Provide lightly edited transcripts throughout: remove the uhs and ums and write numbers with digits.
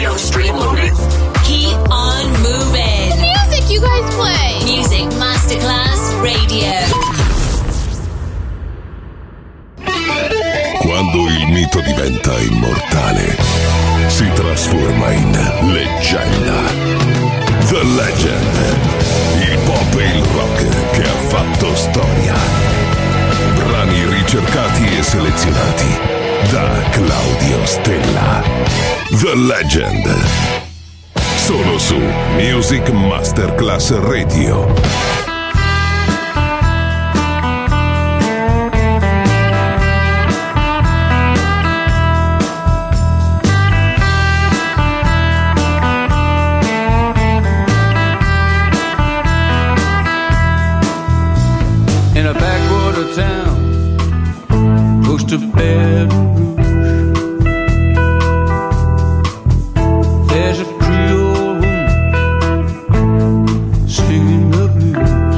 Radio stream loaded. Keep on moving. The music you guys play. Music Masterclass Radio. Quando il mito diventa immortale, si trasforma in leggenda. The Legend, il pop e il rock che ha fatto storia. Brani ricercati e selezionati da Claudio Stella. The Legend, solo su Music Masterclass Radio. Town, close to Baton Rouge, there's a Creole woman singing the blues.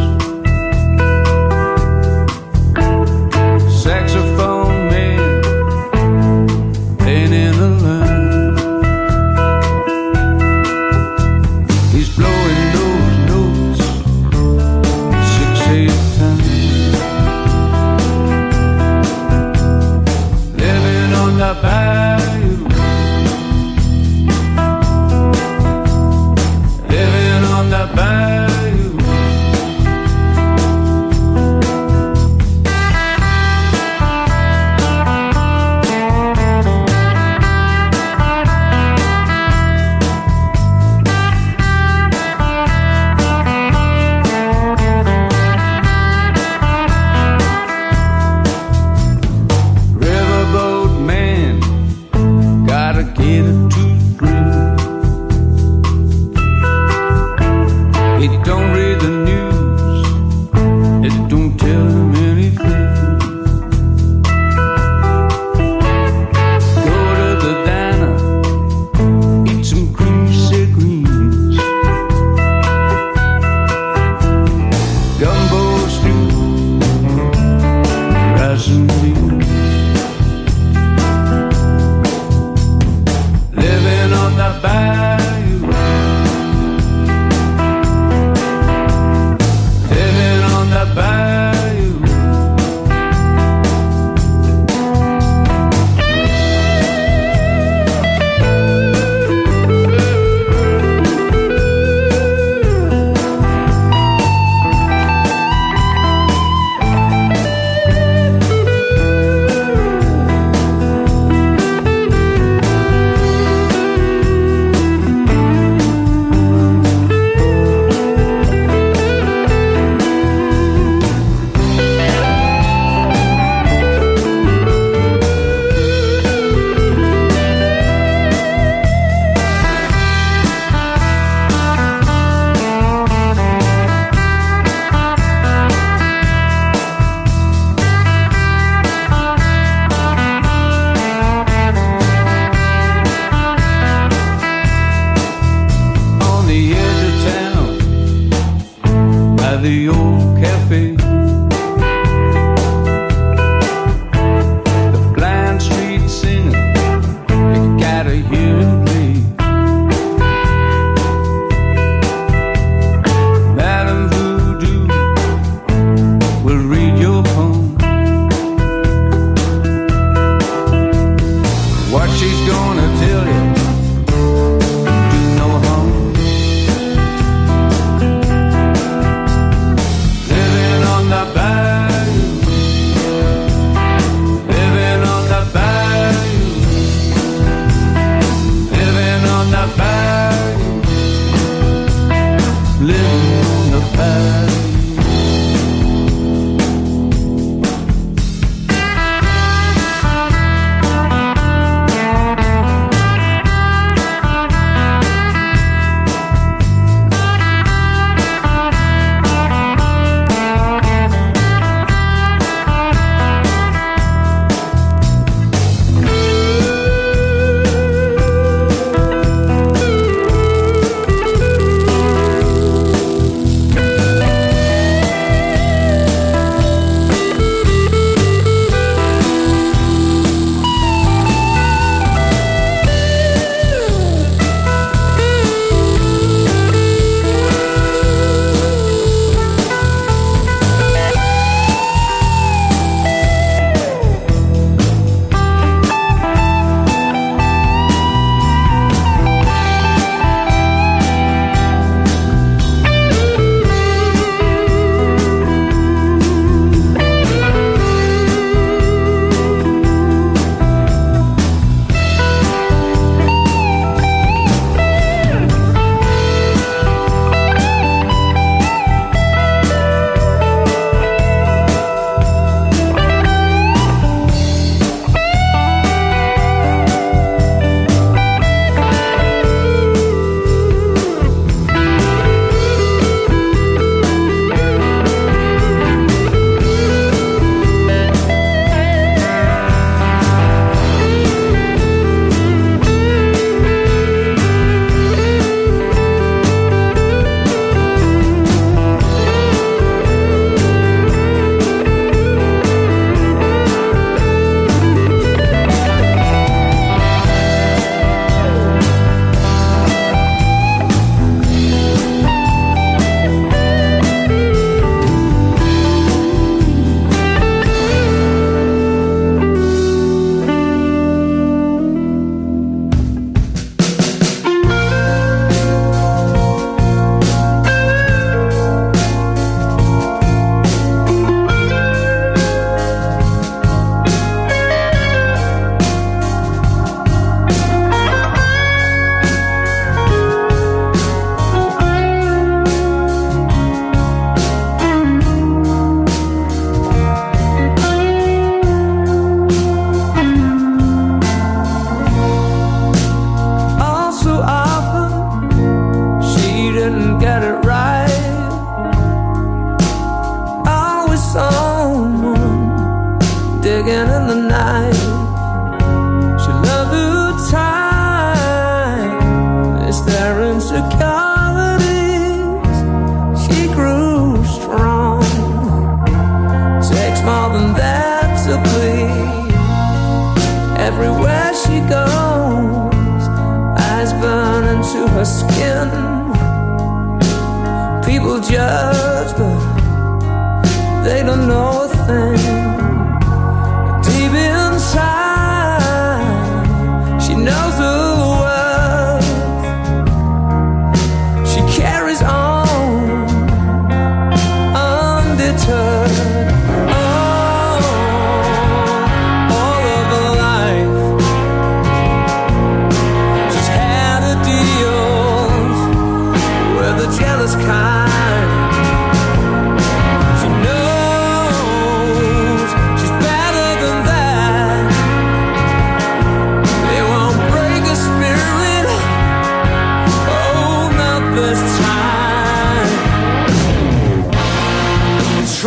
her skin. People judge, but they don't know a thing. Deep inside, she knows her worth. She carries on, undeterred.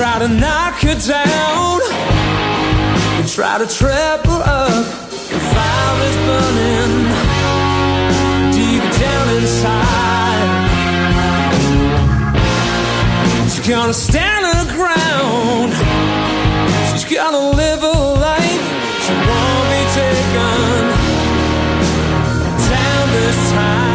Try to knock her down, and try to triple up. The fire is burning deep down inside. She's gonna stand her ground. She's gonna live a life. She won't be taken down this time.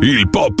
Il pop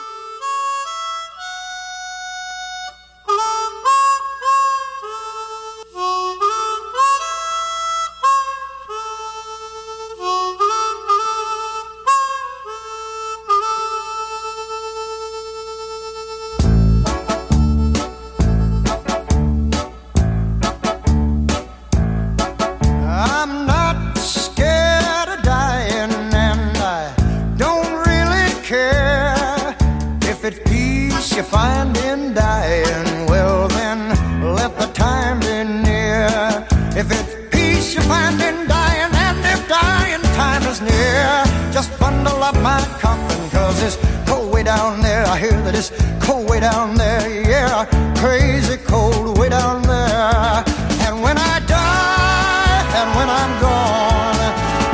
it's cold way down there. I hear that it's cold way down there. Yeah, crazy cold way down there. And when I die and when I'm gone,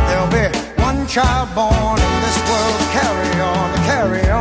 there'll be one child born in this world to carry on, to carry on.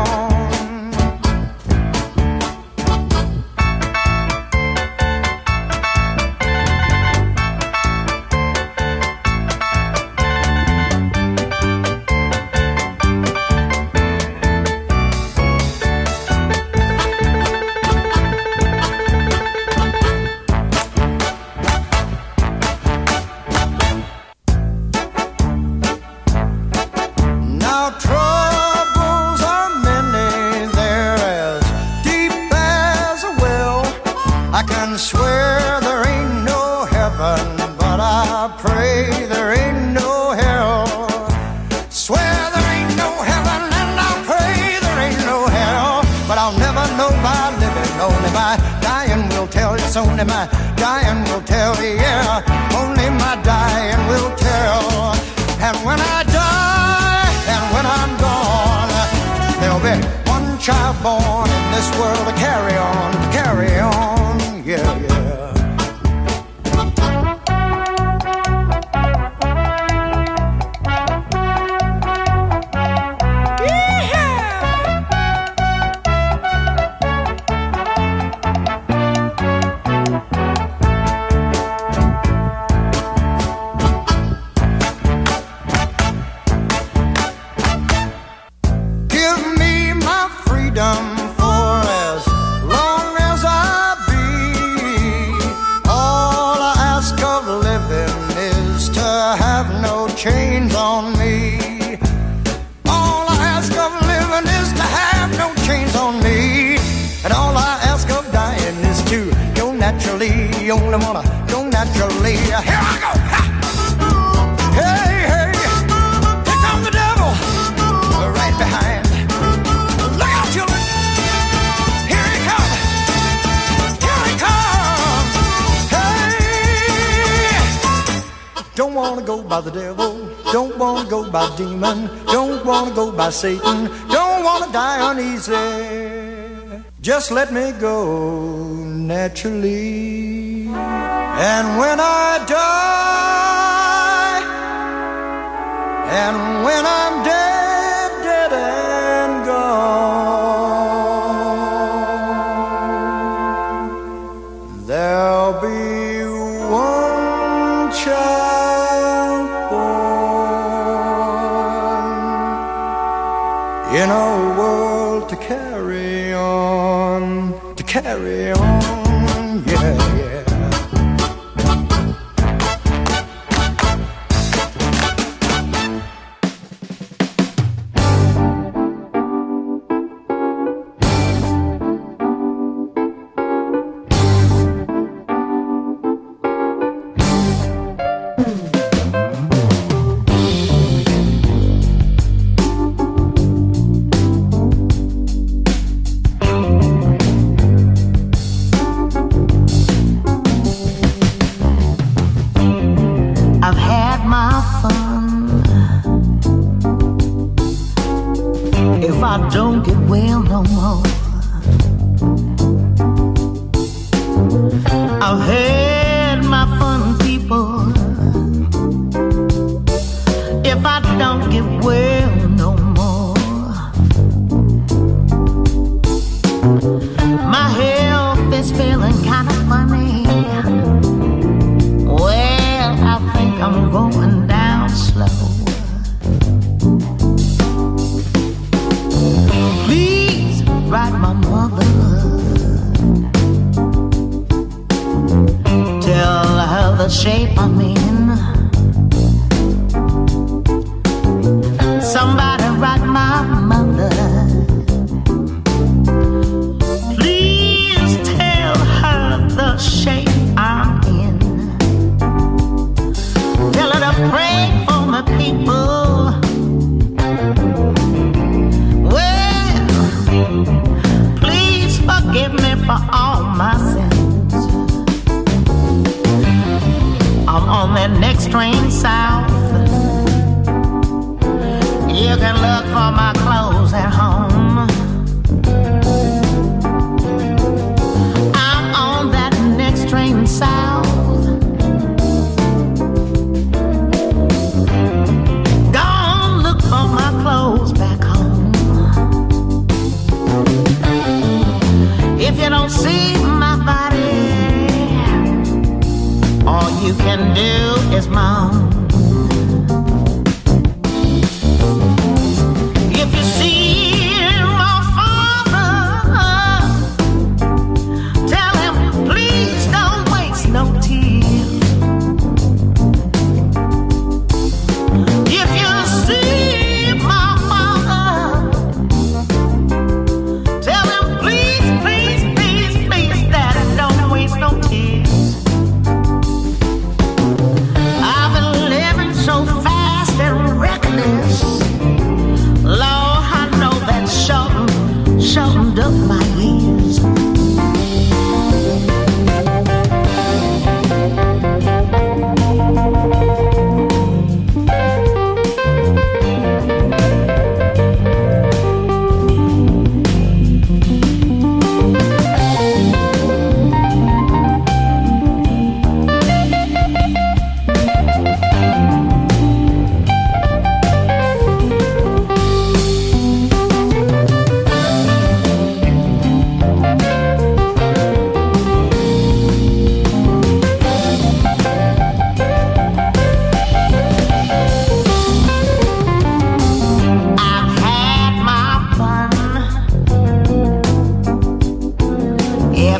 Only my dying will tell, yeah, only my dying will tell. And when I die, and when I'm gone, there'll be one child born in this world to carry on, carry on, yeah, yeah. Satan, don't want to die uneasy, just let me go naturally. And when I die, and when I'm dead, dead and gone, there'll be one child. In a world to carry on, yeah, yeah. South, you can look for my clothes at home.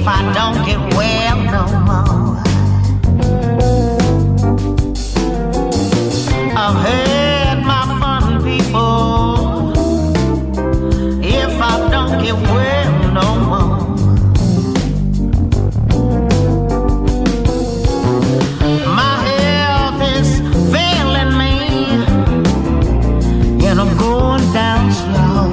if I don't get well no more. I've heard my funny people, if I don't get well no more. My health is failing me, and I'm going down slow.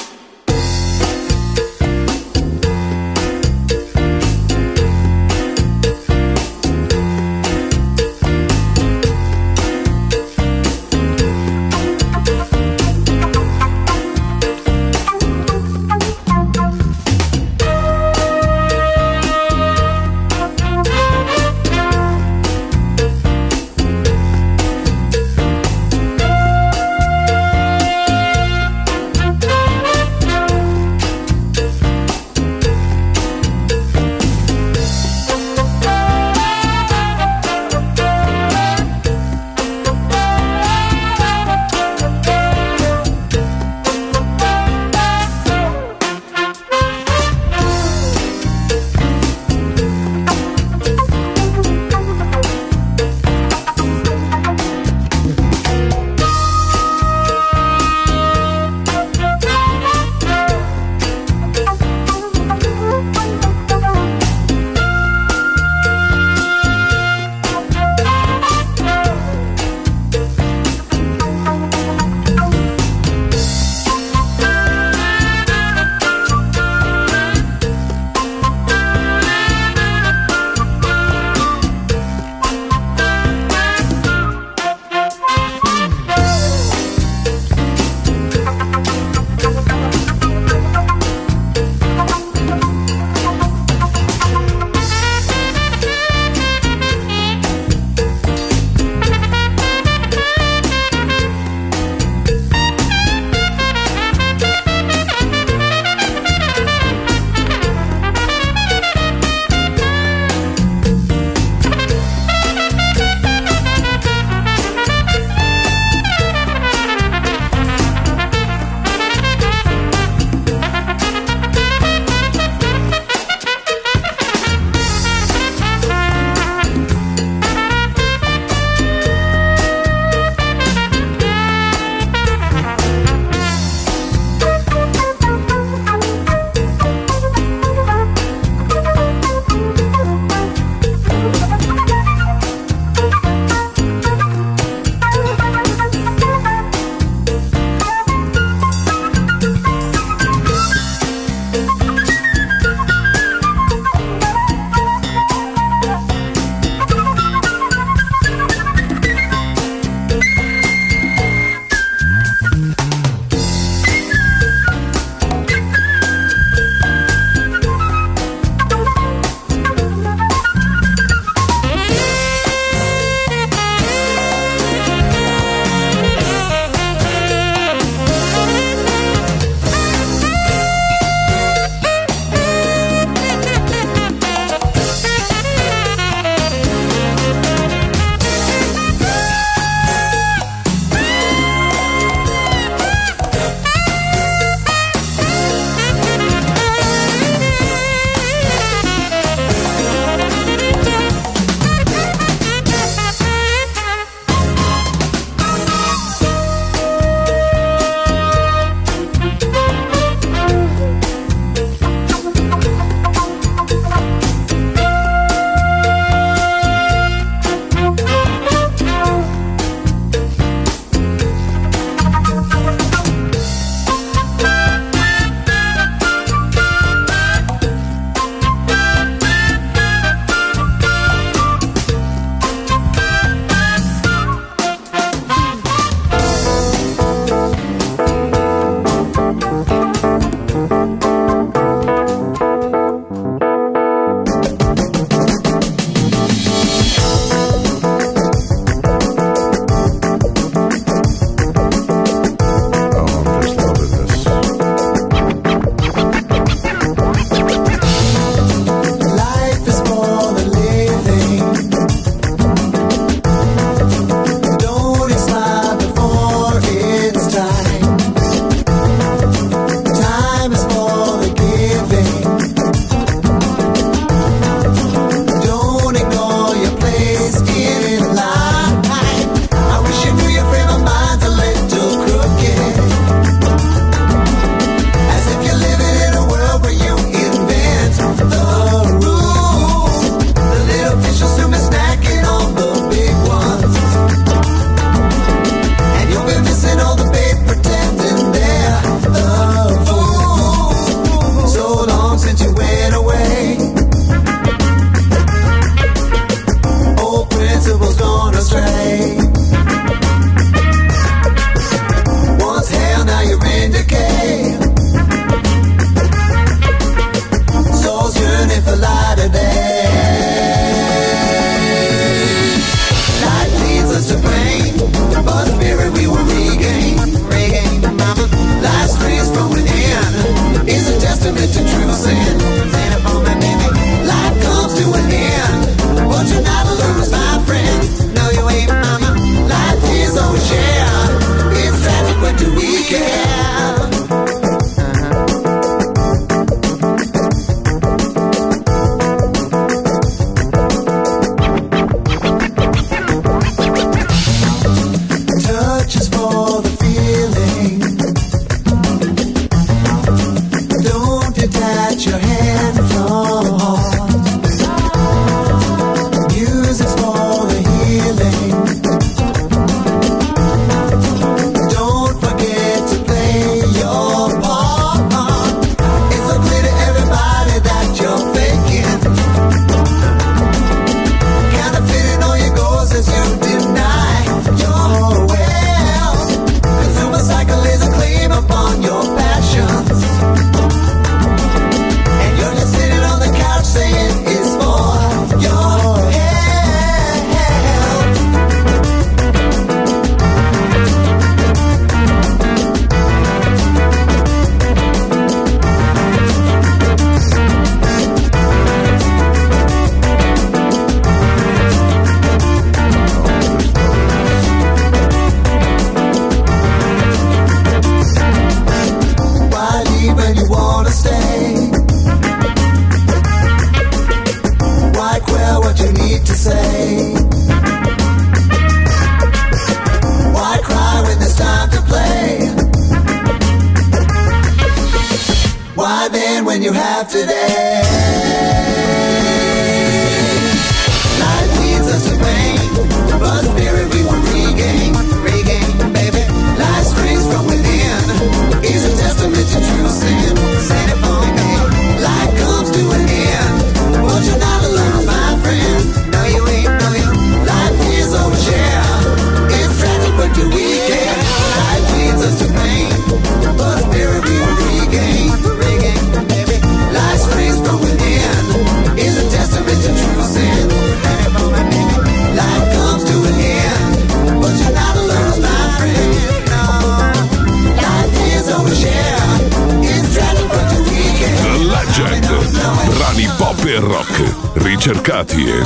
rock, ricercati e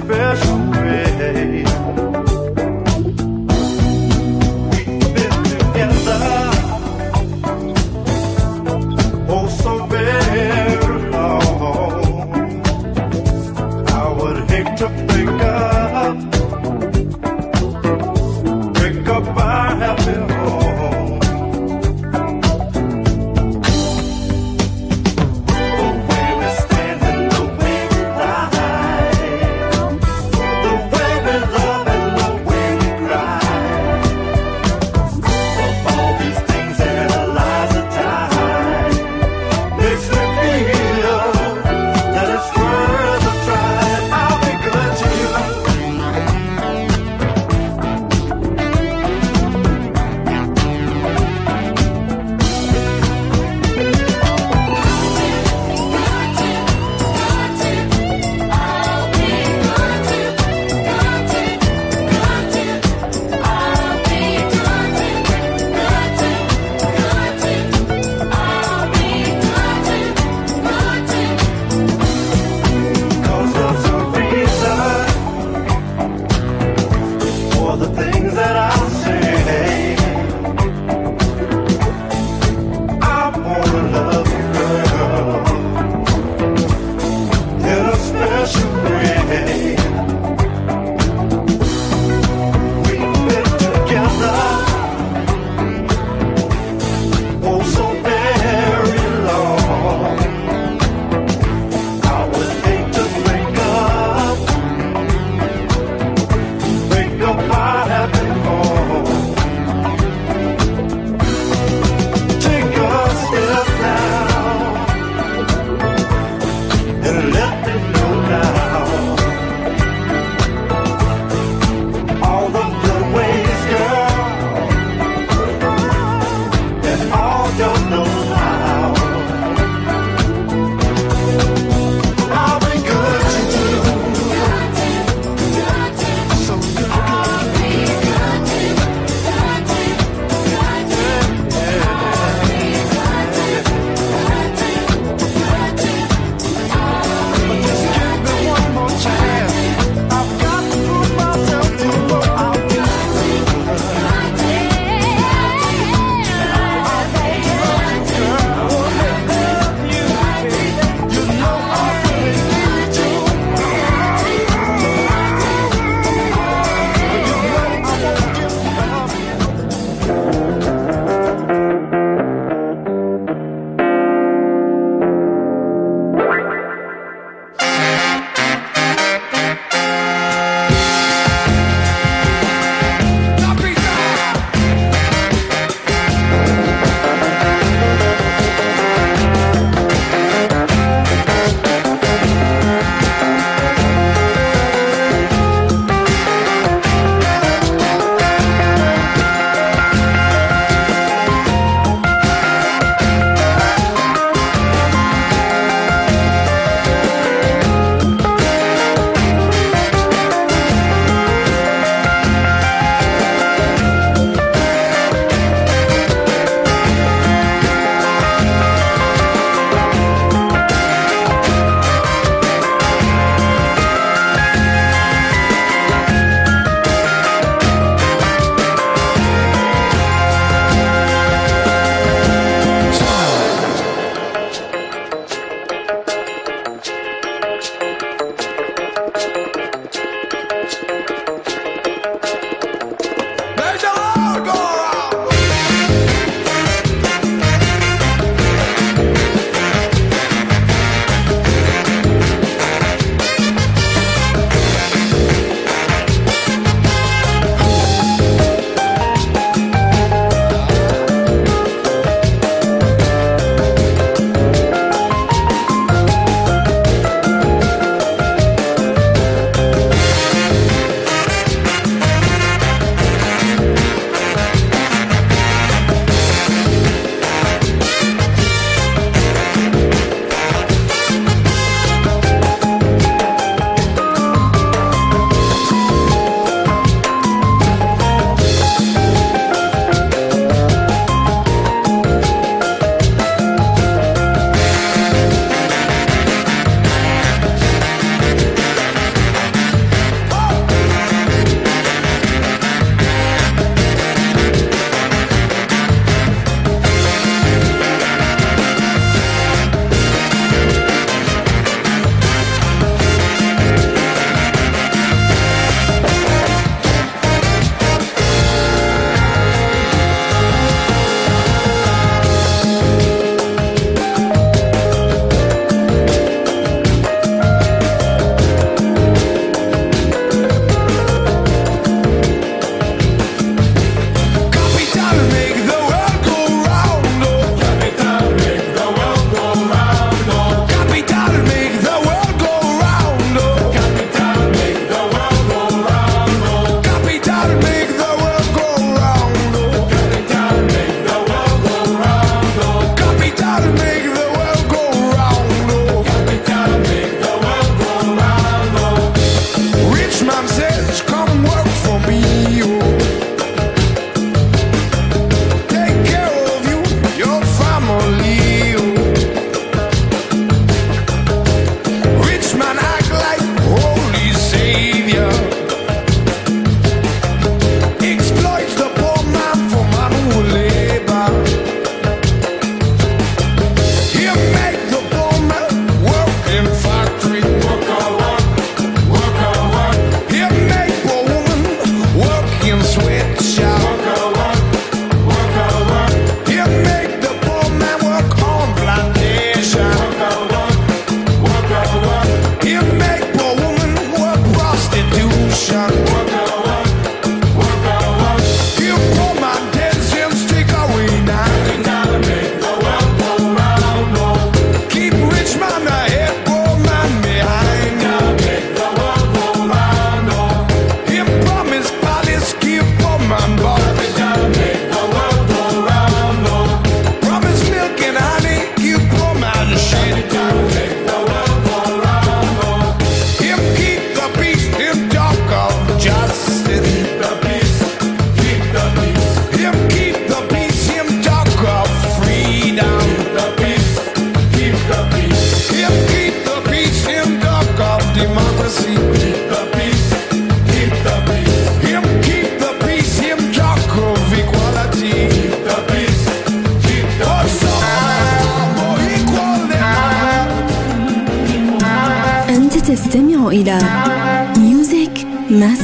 Together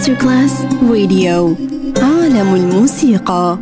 Masterclass Radio, عالم الموسيقى.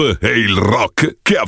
pop e il rock che ha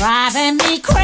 Driving me crazy.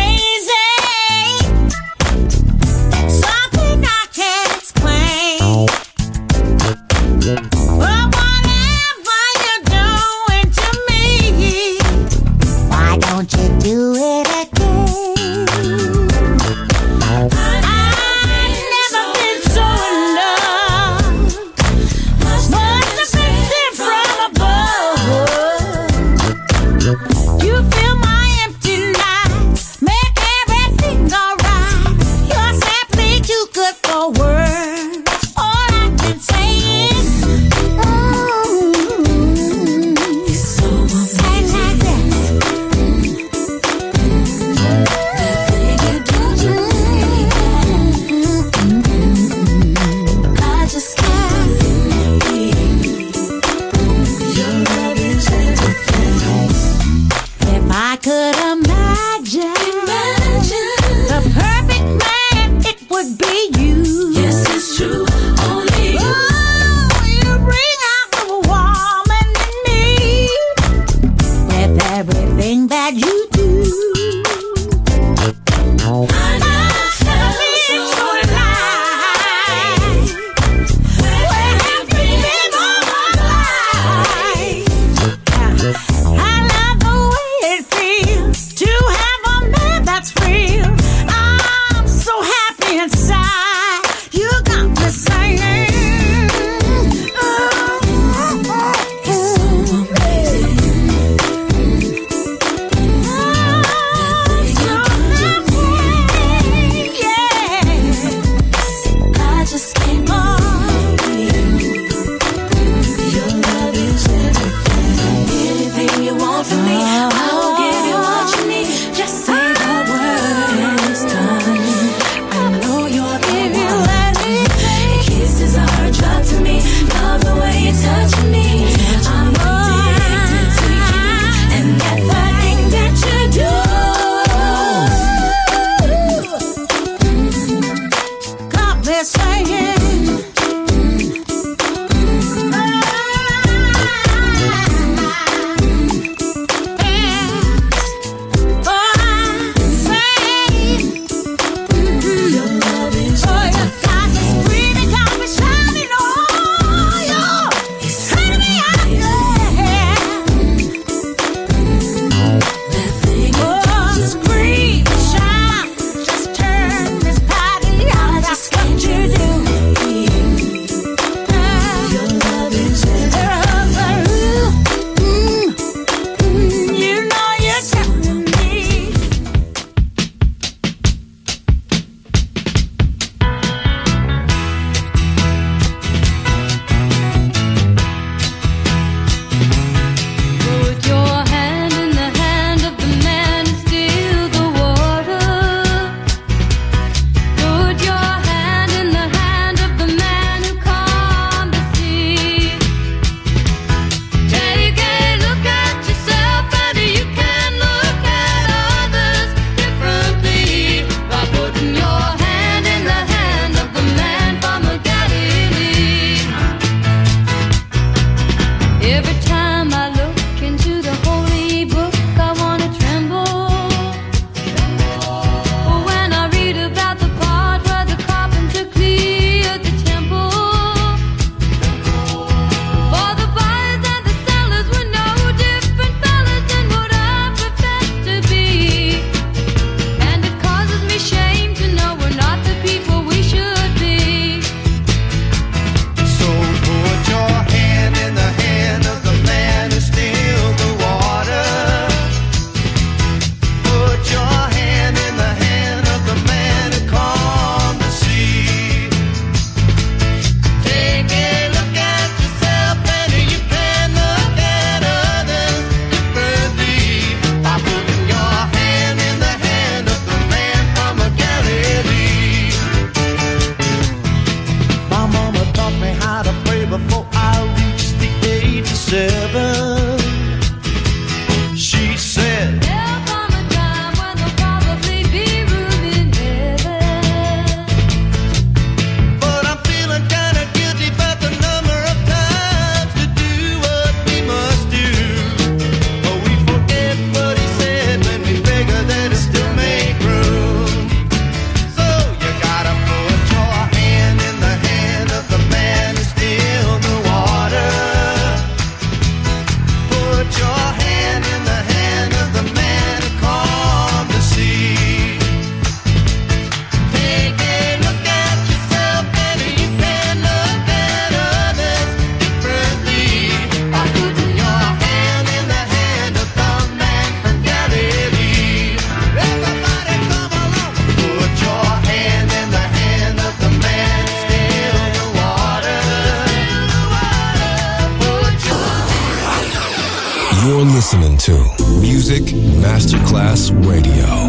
You're listening to Music Masterclass Radio,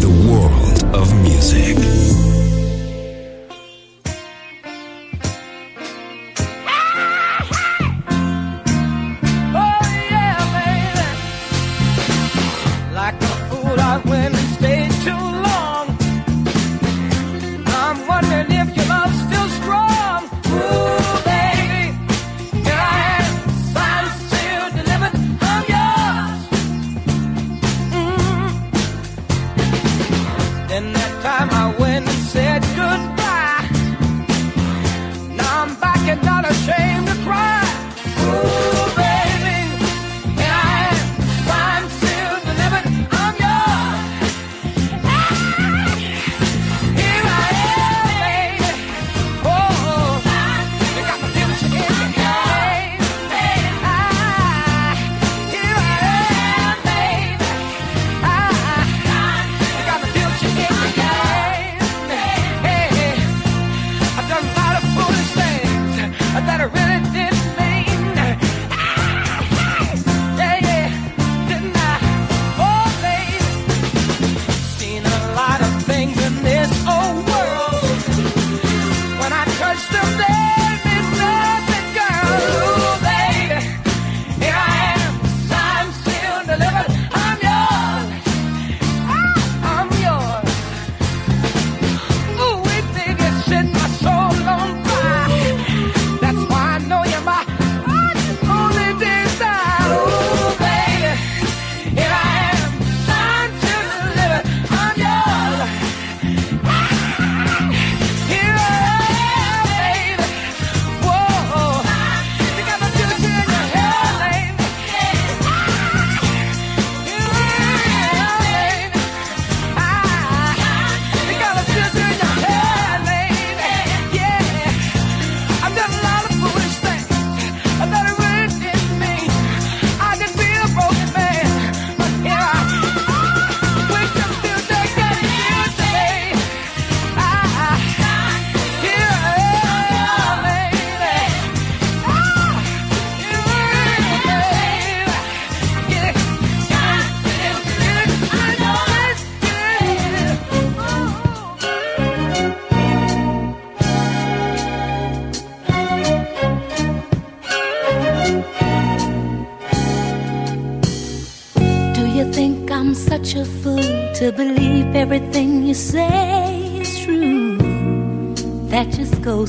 the world of music.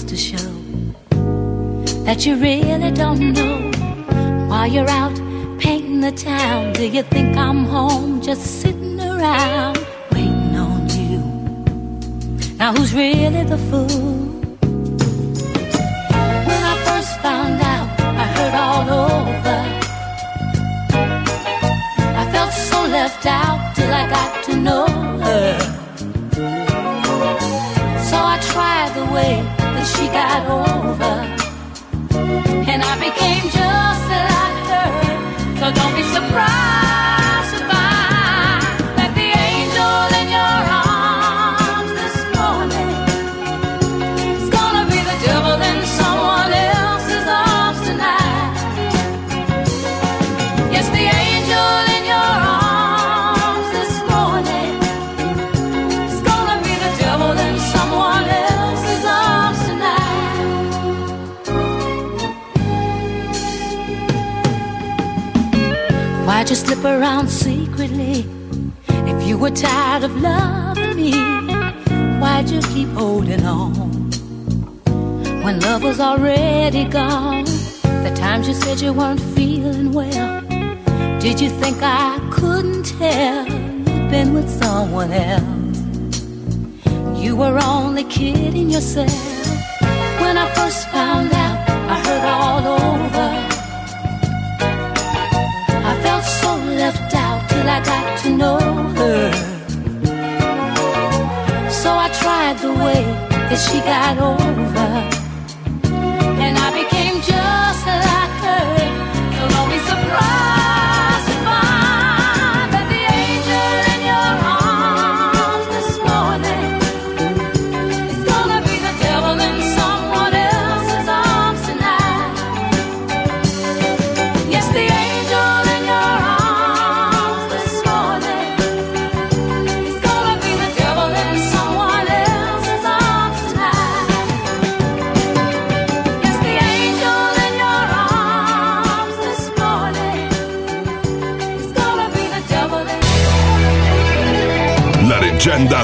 To show that you really don't know why you're out painting the town. Do you think I'm home just sitting around waiting on you? Now who's really the fool? When I first found out, I heard all over. I felt so left out till I got to know her. So I tried the way she got over, and I became just like her. So don't be surprised to find that the angel in your arms this morning is gonna be the devil in someone else's arms tonight. Yes, the angel in your arms this morning is gonna be the devil in someone else's arms tonight. Why'd you slip around secretly if you were tired of loving me? Why'd you keep holding on when love was already gone? The times you said you weren't feeling well, did you think I couldn't tell? You've been with someone else, you were only kidding yourself. When I first found out, I heard all over. I felt so left out till I got to know her. So I tried the way that she got over, and I became just like her. So don't be surprised to find that the angel in your arms this morning is gonna be the devil in someone else's arms tonight. Yes, the angel in your leggenda